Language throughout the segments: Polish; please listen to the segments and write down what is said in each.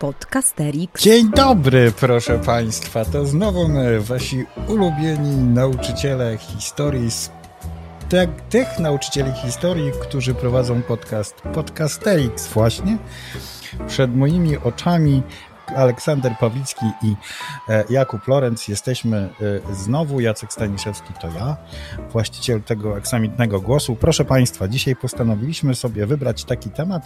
Podcasterix. Dzień dobry, proszę Państwa. To znowu my, wasi ulubieni nauczyciele historii, tych nauczycieli historii, którzy prowadzą podcast Podcasterix właśnie. Przed moimi oczami Aleksander Pawlicki i Jakub Lorenc. Jesteśmy znowu, Jacek Staniszewski to ja, właściciel tego aksamitnego głosu. Proszę Państwa, dzisiaj postanowiliśmy sobie wybrać taki temat,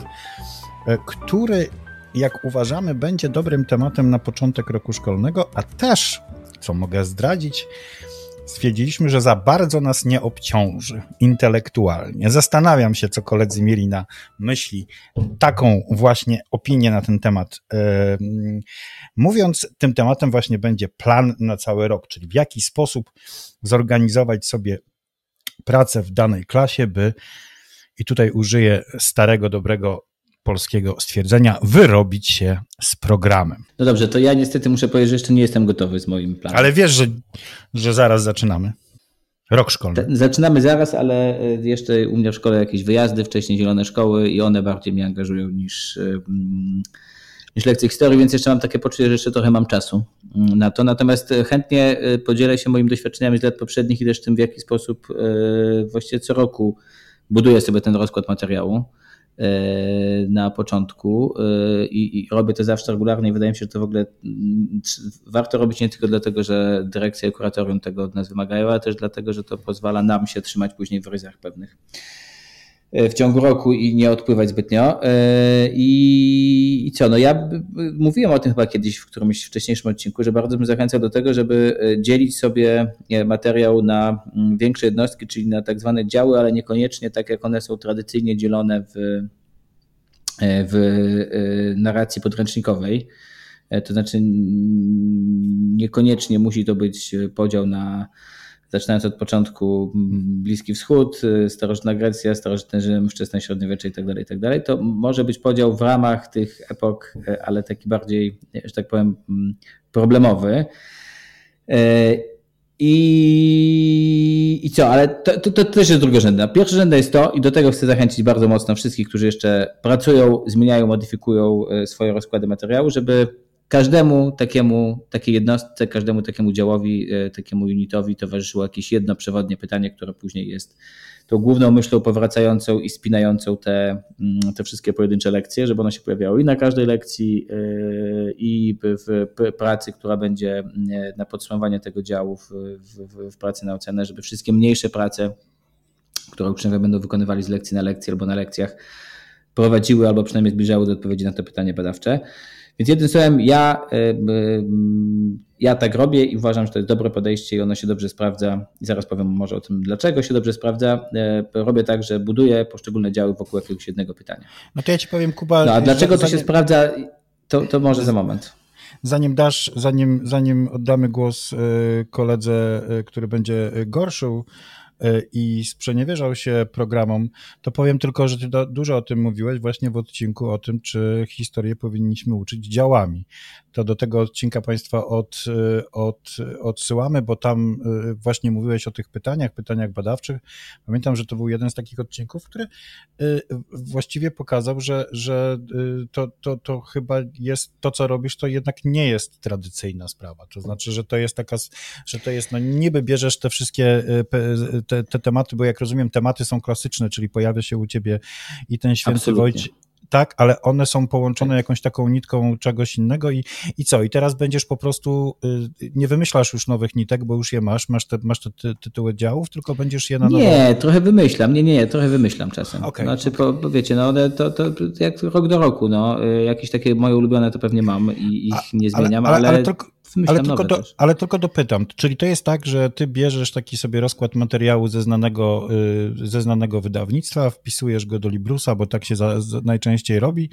który, jak uważamy, będzie dobrym tematem na początek roku szkolnego, a też, co mogę zdradzić, stwierdziliśmy, że za bardzo nas nie obciąży intelektualnie. Zastanawiam się, co koledzy mieli na myśli taką właśnie opinię na ten temat. Mówiąc, tym tematem właśnie będzie plan na cały rok, czyli w jaki sposób zorganizować sobie pracę w danej klasie, by, i tutaj użyję starego, dobrego polskiego stwierdzenia, wyrobić się z programem. No dobrze, to ja niestety muszę powiedzieć, że jeszcze nie jestem gotowy z moim planem. Ale wiesz, że zaraz zaczynamy? Rok szkolny. Zaczynamy zaraz, ale jeszcze u mnie w szkole jakieś wyjazdy, wcześniej zielone szkoły i one bardziej mnie angażują niż lekcje historii, więc jeszcze mam takie poczucie, że jeszcze trochę mam czasu na to. Natomiast chętnie podzielę się moimi doświadczeniami z lat poprzednich i też tym, w jaki sposób właściwie co roku buduję sobie ten rozkład materiału na początku i robię to zawsze regularnie i wydaje mi się, że to w ogóle warto robić nie tylko dlatego, że dyrekcja i kuratorium tego od nas wymagają, ale też dlatego, że to pozwala nam się trzymać później w ryzach pewnych w ciągu roku i nie odpływać zbytnio. I co, no ja mówiłem o tym chyba kiedyś w którymś wcześniejszym odcinku, że bardzo bym zachęcał do tego, żeby dzielić sobie materiał na większe jednostki, czyli na tak zwane działy, ale niekoniecznie tak jak one są tradycyjnie dzielone w narracji podręcznikowej. To znaczy niekoniecznie musi to być podział na, zaczynając od początku, Bliski Wschód, starożytna Grecja, starożytny Rzym, wczesne średniowiecze itd., to może być podział w ramach tych epok, ale taki bardziej, że tak powiem, problemowy. I co, ale to też jest drugorzędne. Pierwszorzędne jest to, i do tego chcę zachęcić bardzo mocno wszystkich, którzy jeszcze pracują, zmieniają, modyfikują swoje rozkłady materiału, żeby każdemu takiej jednostce, każdemu takiemu działowi, takiemu unitowi towarzyszyło jakieś jedno przewodnie pytanie, które później jest tą główną myślą powracającą i spinającą te wszystkie pojedyncze lekcje, żeby one się pojawiały i na każdej lekcji, i w pracy, która będzie na podsumowanie tego działu, w pracy na ocenę, żeby wszystkie mniejsze prace, które uczniowie będą wykonywali z lekcji na lekcję albo na lekcjach, prowadziły albo przynajmniej zbliżały do odpowiedzi na to pytanie badawcze. Więc jednym słowem, ja tak robię i uważam, że to jest dobre podejście i ono się dobrze sprawdza. I zaraz powiem może o tym, dlaczego się dobrze sprawdza. Robię tak, że buduję poszczególne działy wokół jakiegoś jednego pytania. No to ja ci powiem, Kuba... No a dlaczego to się sprawdza, to może za moment. Zanim oddamy głos koledze, który będzie gorszył i sprzeniewierzał się programom, to powiem tylko, że ty dużo o tym mówiłeś właśnie w odcinku o tym, czy historię powinniśmy uczyć działami. To do tego odcinka Państwa odsyłamy, bo tam właśnie mówiłeś o tych pytaniach badawczych. Pamiętam, że to był jeden z takich odcinków, który właściwie pokazał, że to chyba jest to, co robisz, to jednak nie jest tradycyjna sprawa. To znaczy, że to jest taka, że to jest, no niby bierzesz te wszystkie te tematy, bo jak rozumiem, tematy są klasyczne, czyli pojawia się u ciebie i ten święty Wojciech, tak, ale one są połączone jakąś taką nitką czegoś innego i co? I teraz będziesz po prostu, nie wymyślasz już nowych nitek, bo już je masz te tytuły działów, tylko będziesz je na nowo... Nie, trochę wymyślam, trochę wymyślam czasem. Okay, znaczy, okay. Bo wiecie, no one to jak rok do roku, no, jakieś takie moje ulubione to pewnie mam i ich nie zmieniam, ale tylko... Ale tylko dopytam, czyli to jest tak, że ty bierzesz taki sobie rozkład materiału ze znanego wydawnictwa, wpisujesz go do Librusa, bo tak się najczęściej robi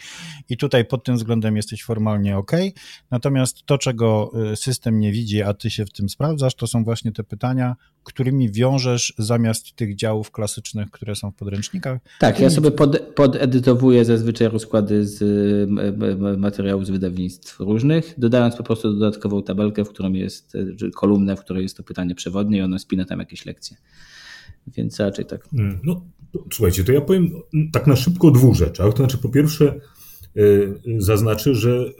i tutaj pod tym względem jesteś formalnie okej. Natomiast to, czego system nie widzi, a ty się w tym sprawdzasz, to są właśnie te pytania, którymi wiążesz zamiast tych działów klasycznych, które są w podręcznikach. Tak, ja sobie podedytowuję zazwyczaj rozkłady z materiałów z wydawnictw różnych, dodając po prostu dodatkową tabelkę, w którą jest kolumnę, w której jest to pytanie przewodnie i ono spina tam jakieś lekcje. Więc raczej tak. No, słuchajcie, to ja powiem tak na szybko o dwóch rzeczach. To znaczy, po pierwsze, zaznaczę, że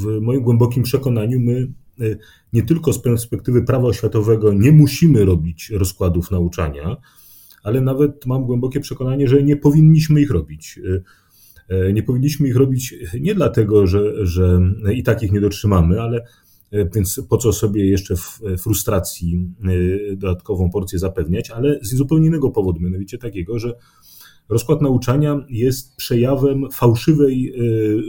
w moim głębokim przekonaniu my nie tylko z perspektywy prawa oświatowego nie musimy robić rozkładów nauczania, ale nawet mam głębokie przekonanie, że nie powinniśmy ich robić. Nie powinniśmy ich robić nie dlatego, że i tak ich nie dotrzymamy, ale więc po co sobie jeszcze w frustracji dodatkową porcję zapewniać, ale z zupełnie innego powodu, mianowicie takiego, że rozkład nauczania jest przejawem fałszywej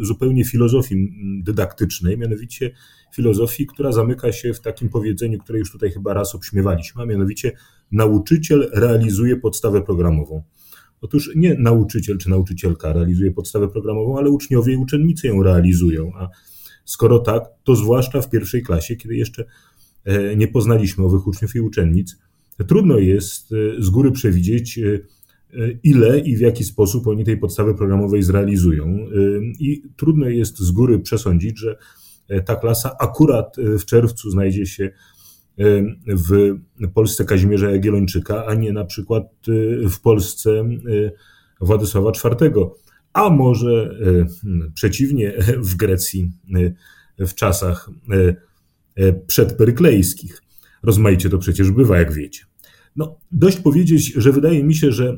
zupełnie filozofii dydaktycznej, mianowicie filozofii, która zamyka się w takim powiedzeniu, które już tutaj chyba raz obśmiewaliśmy, a mianowicie nauczyciel realizuje podstawę programową. Otóż nie nauczyciel czy nauczycielka realizuje podstawę programową, ale uczniowie i uczennice ją realizują, a skoro tak, to zwłaszcza w pierwszej klasie, kiedy jeszcze nie poznaliśmy owych uczniów i uczennic, trudno jest z góry przewidzieć, ile i w jaki sposób oni tej podstawy programowej zrealizują i trudno jest z góry przesądzić, że ta klasa akurat w czerwcu znajdzie się w Polsce Kazimierza Jagiellończyka, a nie na przykład w Polsce Władysława IV, a może przeciwnie w Grecji w czasach przedperyklejskich. Rozmaicie to przecież bywa, jak wiecie. No, dość powiedzieć, że wydaje mi się, że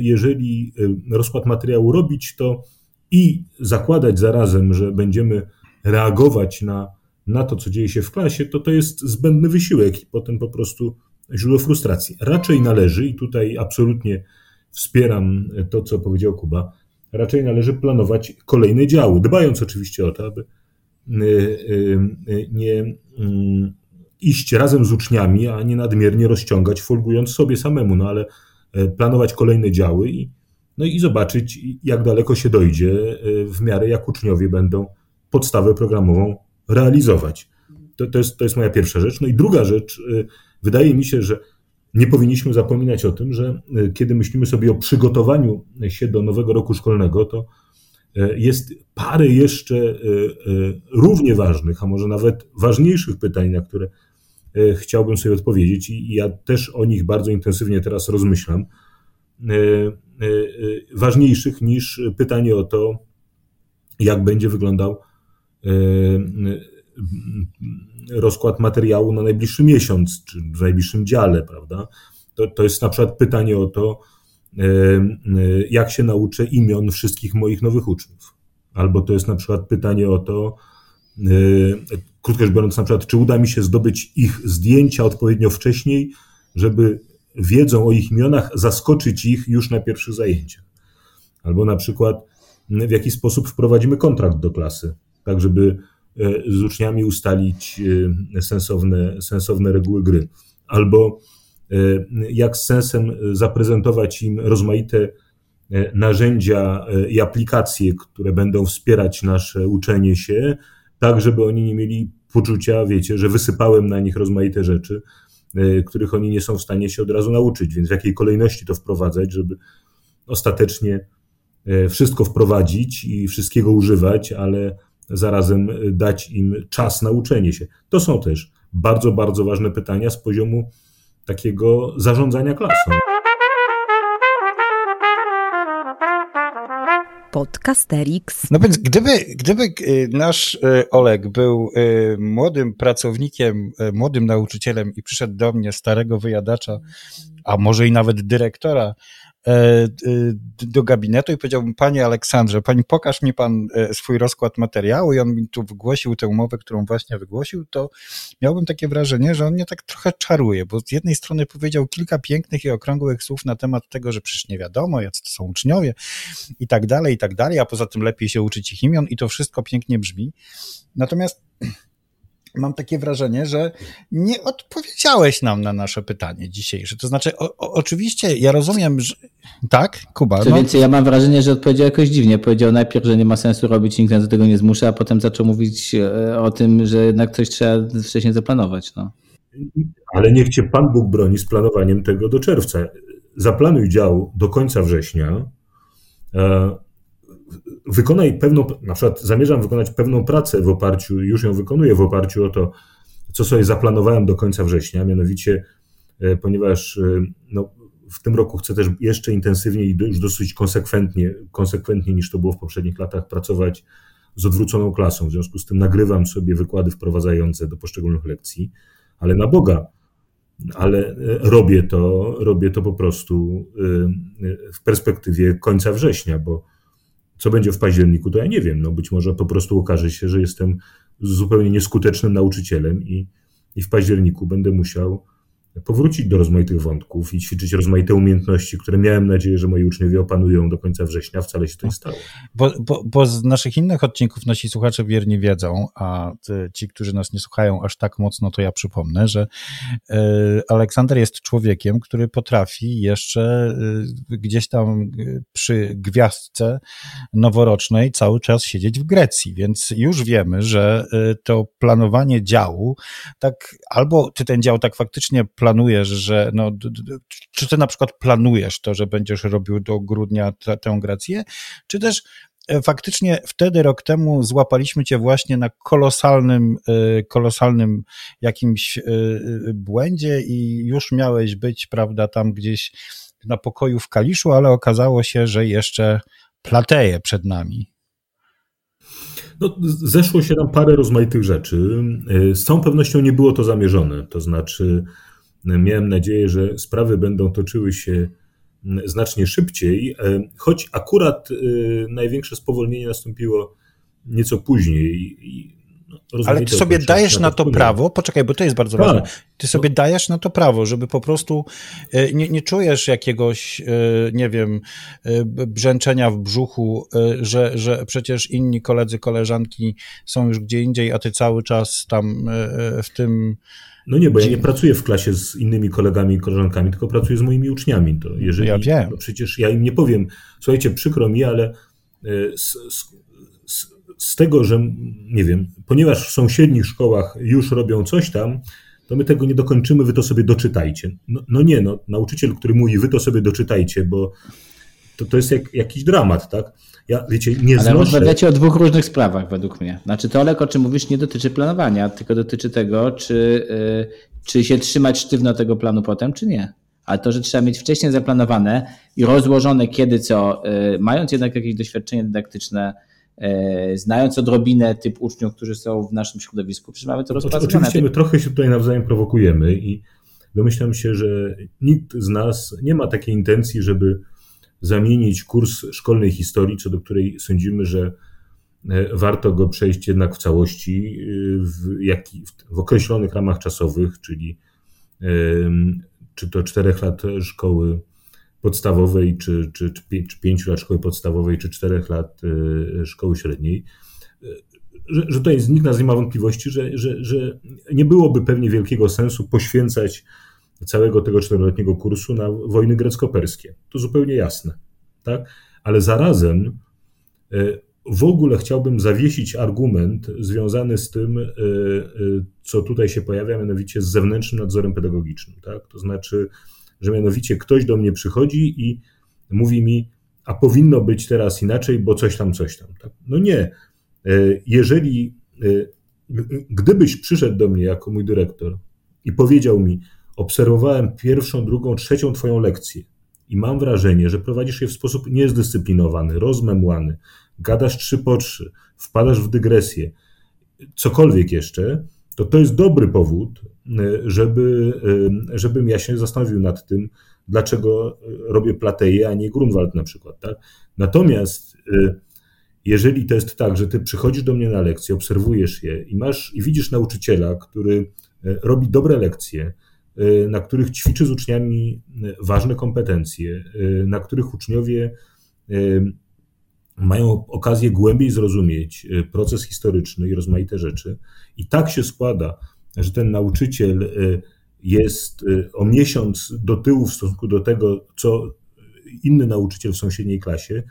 jeżeli rozkład materiału robić, to i zakładać zarazem, że będziemy reagować na to, co dzieje się w klasie, to jest zbędny wysiłek i potem po prostu źródło frustracji. Raczej należy, i tutaj absolutnie wspieram to, co powiedział Kuba, raczej należy planować kolejne działy, dbając oczywiście o to, aby nie iść razem z uczniami, a nie nadmiernie rozciągać, folgując sobie samemu, no ale planować kolejne działy i zobaczyć, jak daleko się dojdzie w miarę jak uczniowie będą podstawę programową realizować. To jest moja pierwsza rzecz. No i druga rzecz, wydaje mi się, że nie powinniśmy zapominać o tym, że kiedy myślimy sobie o przygotowaniu się do nowego roku szkolnego, to jest parę jeszcze równie ważnych, a może nawet ważniejszych pytań, na które chciałbym sobie odpowiedzieć i ja też o nich bardzo intensywnie teraz rozmyślam. Ważniejszych niż pytanie o to, jak będzie wyglądał rozkład materiału na najbliższy miesiąc, czy w najbliższym dziale, prawda? To jest na przykład pytanie o to, jak się nauczę imion wszystkich moich nowych uczniów. Albo to jest na przykład pytanie o to, krótko rzecz biorąc, na przykład, czy uda mi się zdobyć ich zdjęcia odpowiednio wcześniej, żeby wiedzą o ich imionach zaskoczyć ich już na pierwszych zajęciach. Albo na przykład, w jaki sposób wprowadzimy kontrakt do klasy, tak żeby z uczniami ustalić sensowne reguły gry. Albo jak z sensem zaprezentować im rozmaite narzędzia i aplikacje, które będą wspierać nasze uczenie się, tak żeby oni nie mieli poczucia, wiecie, że wysypałem na nich rozmaite rzeczy, których oni nie są w stanie się od razu nauczyć, więc w jakiej kolejności to wprowadzać, żeby ostatecznie wszystko wprowadzić i wszystkiego używać, ale zarazem dać im czas na uczenie się. To są też bardzo, bardzo ważne pytania z poziomu takiego zarządzania klasą. Podcasterix. No więc gdyby nasz Olek był młodym pracownikiem, młodym nauczycielem i przyszedł do mnie, starego wyjadacza, a może i nawet dyrektora, do gabinetu i powiedziałbym: panie Aleksandrze, pani pokaż mi pan swój rozkład materiału, i on mi tu wygłosił tę umowę, którą właśnie wygłosił, to miałbym takie wrażenie, że on mnie tak trochę czaruje, bo z jednej strony powiedział kilka pięknych i okrągłych słów na temat tego, że przecież nie wiadomo, jacy to są uczniowie i tak dalej, a poza tym lepiej się uczyć ich imion i to wszystko pięknie brzmi. Natomiast mam takie wrażenie, że nie odpowiedziałeś nam na nasze pytanie dzisiejsze. To znaczy, oczywiście ja rozumiem, że... Tak, Kuba? Co więcej, ja mam wrażenie, że odpowiedział jakoś dziwnie. Powiedział najpierw, że nie ma sensu robić, nikt nas do tego nie zmusza, a potem zaczął mówić o tym, że jednak coś trzeba wcześniej zaplanować. No. Ale niech cię Pan Bóg broni z planowaniem tego do czerwca. Zaplanuj dział do końca września. Wykonaj pewną, na przykład zamierzam wykonać pewną pracę w oparciu, już ją wykonuję w oparciu o to, co sobie zaplanowałem do końca września, mianowicie, ponieważ W tym roku chcę też jeszcze intensywniej i już dosyć konsekwentnie niż to było w poprzednich latach pracować z odwróconą klasą. W związku z tym nagrywam sobie wykłady wprowadzające do poszczególnych lekcji, ale na Boga, ale robię to po prostu w perspektywie końca września, bo co będzie w październiku, to ja nie wiem. No być może po prostu okaże się, że jestem zupełnie nieskutecznym nauczycielem i w październiku będę musiał powrócić do rozmaitych wątków i ćwiczyć rozmaite umiejętności, które miałem nadzieję, że moi uczniowie opanują do końca września. Wcale się to nie stało. Bo z naszych innych odcinków nasi słuchacze wiernie wiedzą, a ci, którzy nas nie słuchają aż tak mocno, to ja przypomnę, że Aleksander jest człowiekiem, który potrafi jeszcze gdzieś tam przy gwiazdce noworocznej cały czas siedzieć w Grecji, więc już wiemy, że to planowanie działu, tak albo ty ten dział tak faktycznie planujesz, że no, czy ty na przykład planujesz to, że będziesz robił do grudnia tę Grecję, czy też faktycznie wtedy rok temu złapaliśmy cię właśnie na kolosalnym jakimś błędzie i już miałeś być, prawda, tam gdzieś na pokoju w Kaliszu, ale okazało się, że jeszcze Plateje przed nami. No, zeszło się tam parę rozmaitych rzeczy. Z całą pewnością nie było to zamierzone, to znaczy miałem nadzieję, że sprawy będą toczyły się znacznie szybciej, choć akurat największe spowolnienie nastąpiło nieco później. Ale ty sobie dajesz na to prawo, poczekaj, bo to jest bardzo ważne, ty sobie dajesz na to prawo, żeby po prostu nie czujesz jakiegoś, nie wiem, brzęczenia w brzuchu, że przecież inni koledzy, koleżanki są już gdzie indziej, a ty cały czas tam w tym... No nie, bo ja nie pracuję w klasie z innymi kolegami i koleżankami, tylko pracuję z moimi uczniami. To jeżeli, ja wiem. To przecież ja im nie powiem, słuchajcie, przykro mi, ale z tego, że nie wiem, ponieważ w sąsiednich szkołach już robią coś tam, to my tego nie dokończymy, wy to sobie doczytajcie. No nie, nauczyciel, który mówi, wy to sobie doczytajcie, bo to jest jakiś dramat, tak? Ja, wiecie, nie znoszę... Ale rozmawiacie o dwóch różnych sprawach według mnie. Znaczy to, Olek, o czym mówisz, nie dotyczy planowania, tylko dotyczy tego, czy się trzymać sztywno tego planu potem, czy nie. A to, że trzeba mieć wcześniej zaplanowane i rozłożone kiedy co, mając jednak jakieś doświadczenie dydaktyczne, znając odrobinę typ uczniów, którzy są w naszym środowisku, przecież mamy to rozpracowane. Oczywiście my trochę się tutaj nawzajem prowokujemy i domyślam się, że nikt z nas nie ma takiej intencji, żeby zamienić kurs szkolnej historii, co do której sądzimy, że warto go przejść jednak w całości, w określonych ramach czasowych, czyli czy to 4 lat szkoły podstawowej, czy 5 lat szkoły podstawowej, czy 4 lat szkoły średniej, że tutaj nikt nas nie ma wątpliwości, że nie byłoby pewnie wielkiego sensu poświęcać całego tego 4-letniego kursu na wojny grecko-perskie. To zupełnie jasne, tak? Ale zarazem w ogóle chciałbym zawiesić argument związany z tym, co tutaj się pojawia, mianowicie z zewnętrznym nadzorem pedagogicznym, tak? To znaczy, że mianowicie ktoś do mnie przychodzi i mówi mi, a powinno być teraz inaczej, bo coś tam. Tak? No nie. Gdybyś przyszedł do mnie jako mój dyrektor i powiedział mi, obserwowałem 1., 2., 3. twoją lekcję i mam wrażenie, że prowadzisz je w sposób niezdyscyplinowany, rozmemłany, gadasz 3 po 3, wpadasz w dygresję, cokolwiek jeszcze, to jest dobry powód, żebym ja się zastanowił nad tym, dlaczego robię Plateję, a nie Grunwald na przykład. Tak? Natomiast jeżeli to jest tak, że ty przychodzisz do mnie na lekcję, obserwujesz je i widzisz nauczyciela, który robi dobre lekcje, na których ćwiczy z uczniami ważne kompetencje, na których uczniowie mają okazję głębiej zrozumieć proces historyczny i rozmaite rzeczy. I tak się składa, że ten nauczyciel jest o miesiąc do tyłu w stosunku do tego, co inny nauczyciel w sąsiedniej klasie,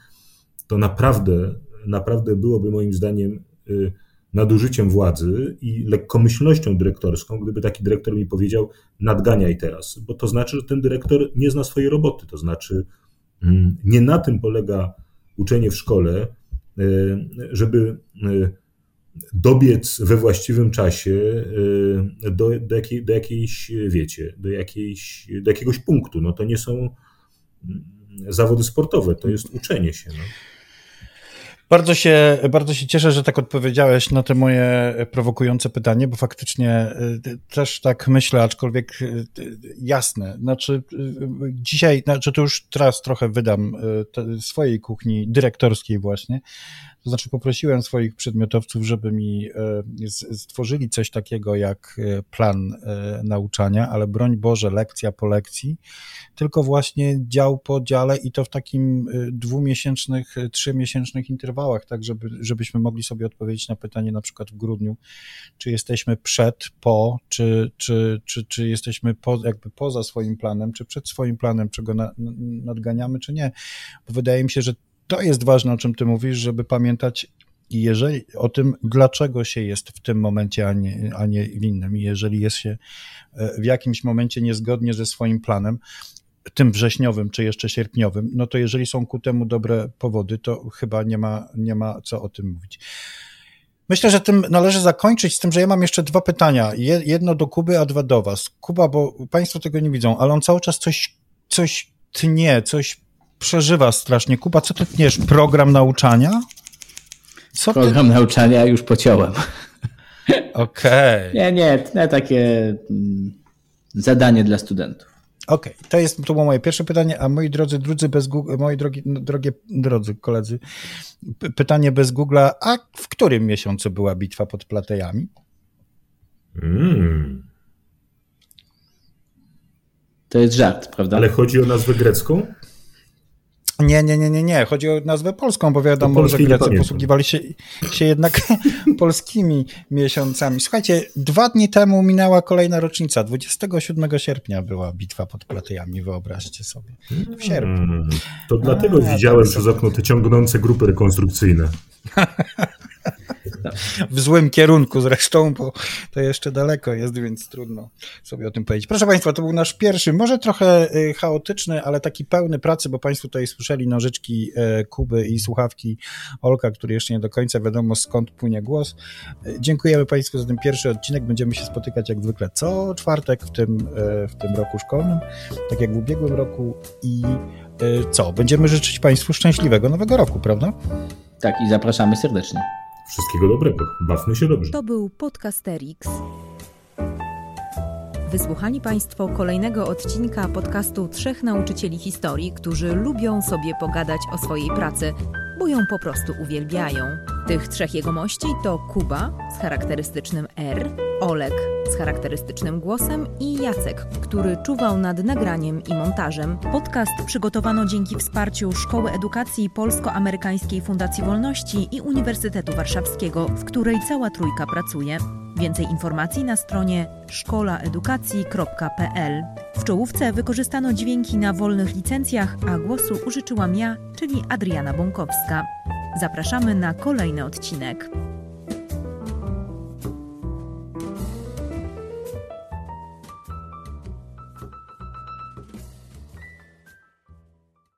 to naprawdę byłoby moim zdaniem nadużyciem władzy i lekkomyślnością dyrektorską, gdyby taki dyrektor mi powiedział, nadganiaj teraz, bo to znaczy, że ten dyrektor nie zna swojej roboty, to znaczy nie na tym polega uczenie w szkole, żeby dobiec we właściwym czasie do jakiegoś punktu. No to nie są zawody sportowe, to jest uczenie się. No. Bardzo się cieszę, że tak odpowiedziałeś na te moje prowokujące pytanie, bo faktycznie też tak myślę, aczkolwiek jasne. Znaczy dzisiaj, to już teraz trochę wydam swojej kuchni dyrektorskiej właśnie. To znaczy poprosiłem swoich przedmiotowców, żeby mi stworzyli coś takiego jak plan nauczania, ale broń Boże, lekcja po lekcji, tylko właśnie dział po dziale i to w takim 2-miesięcznych, 3-miesięcznych interwałach, tak żebyśmy mogli sobie odpowiedzieć na pytanie na przykład w grudniu, czy jesteśmy przed, po, czy jesteśmy jakby poza swoim planem, czy przed swoim planem, czy go nadganiamy, czy nie. Bo wydaje mi się, że to jest ważne, o czym ty mówisz, żeby pamiętać o tym, dlaczego się jest w tym momencie, a nie w innym. I jeżeli jest się w jakimś momencie niezgodnie ze swoim planem, tym wrześniowym czy jeszcze sierpniowym, no to jeżeli są ku temu dobre powody, to chyba nie ma co o tym mówić. Myślę, że tym należy zakończyć, z tym, że ja mam jeszcze 2 pytania. Jedno do Kuby, a 2 do was. Kuba, bo państwo tego nie widzą, ale on cały czas coś tnie, coś przeżywa strasznie. Kuba, co ty tniesz? Program nauczania? Program nauczania już pociąłem. Okej. Okay. Nie, takie zadanie dla studentów. Okej, okay. To było moje pierwsze pytanie, a moi drodzy, drodzy koledzy, pytanie bez Google'a, a w którym miesiącu była bitwa pod Platejami? To jest żart, prawda? Ale chodzi o nazwę grecką? Nie. Chodzi o nazwę polską, bo wiadomo, że Grecy posługiwali się jednak polskimi miesiącami. Słuchajcie, 2 dni temu minęła kolejna rocznica. 27 sierpnia była bitwa pod Platejami, wyobraźcie sobie. W sierpniu. To dlatego widziałem przez okno te ciągnące grupy rekonstrukcyjne. W złym kierunku zresztą, bo to jeszcze daleko jest, więc trudno sobie o tym powiedzieć. Proszę państwa, to był nasz pierwszy, może trochę chaotyczny, ale taki pełny pracy, bo państwo tutaj słyszeli nożyczki Kuby i słuchawki Olka, który jeszcze nie do końca wiadomo skąd płynie głos. Dziękujemy państwu za ten pierwszy odcinek. Będziemy się spotykać jak zwykle co czwartek w tym roku szkolnym, tak jak w ubiegłym roku i co? Będziemy życzyć państwu szczęśliwego nowego roku, prawda? Tak, i zapraszamy serdecznie. Wszystkiego dobrego. Bawmy się dobrze. To był Podcasterix. Wysłuchali państwo kolejnego odcinka podcastu 3 nauczycieli historii, którzy lubią sobie pogadać o swojej pracy, bo ją po prostu uwielbiają. Tych 3 jegomości to Kuba z charakterystycznym R, Olek z charakterystycznym głosem i Jacek, który czuwał nad nagraniem i montażem. Podcast przygotowano dzięki wsparciu Szkoły Edukacji Polsko-Amerykańskiej Fundacji Wolności i Uniwersytetu Warszawskiego, w której cała trójka pracuje. Więcej informacji na stronie szkolaedukacji.pl. W czołówce wykorzystano dźwięki na wolnych licencjach, a głosu użyczyłam ja, czyli Adriana Bąkowska. Zapraszamy na kolejny odcinek.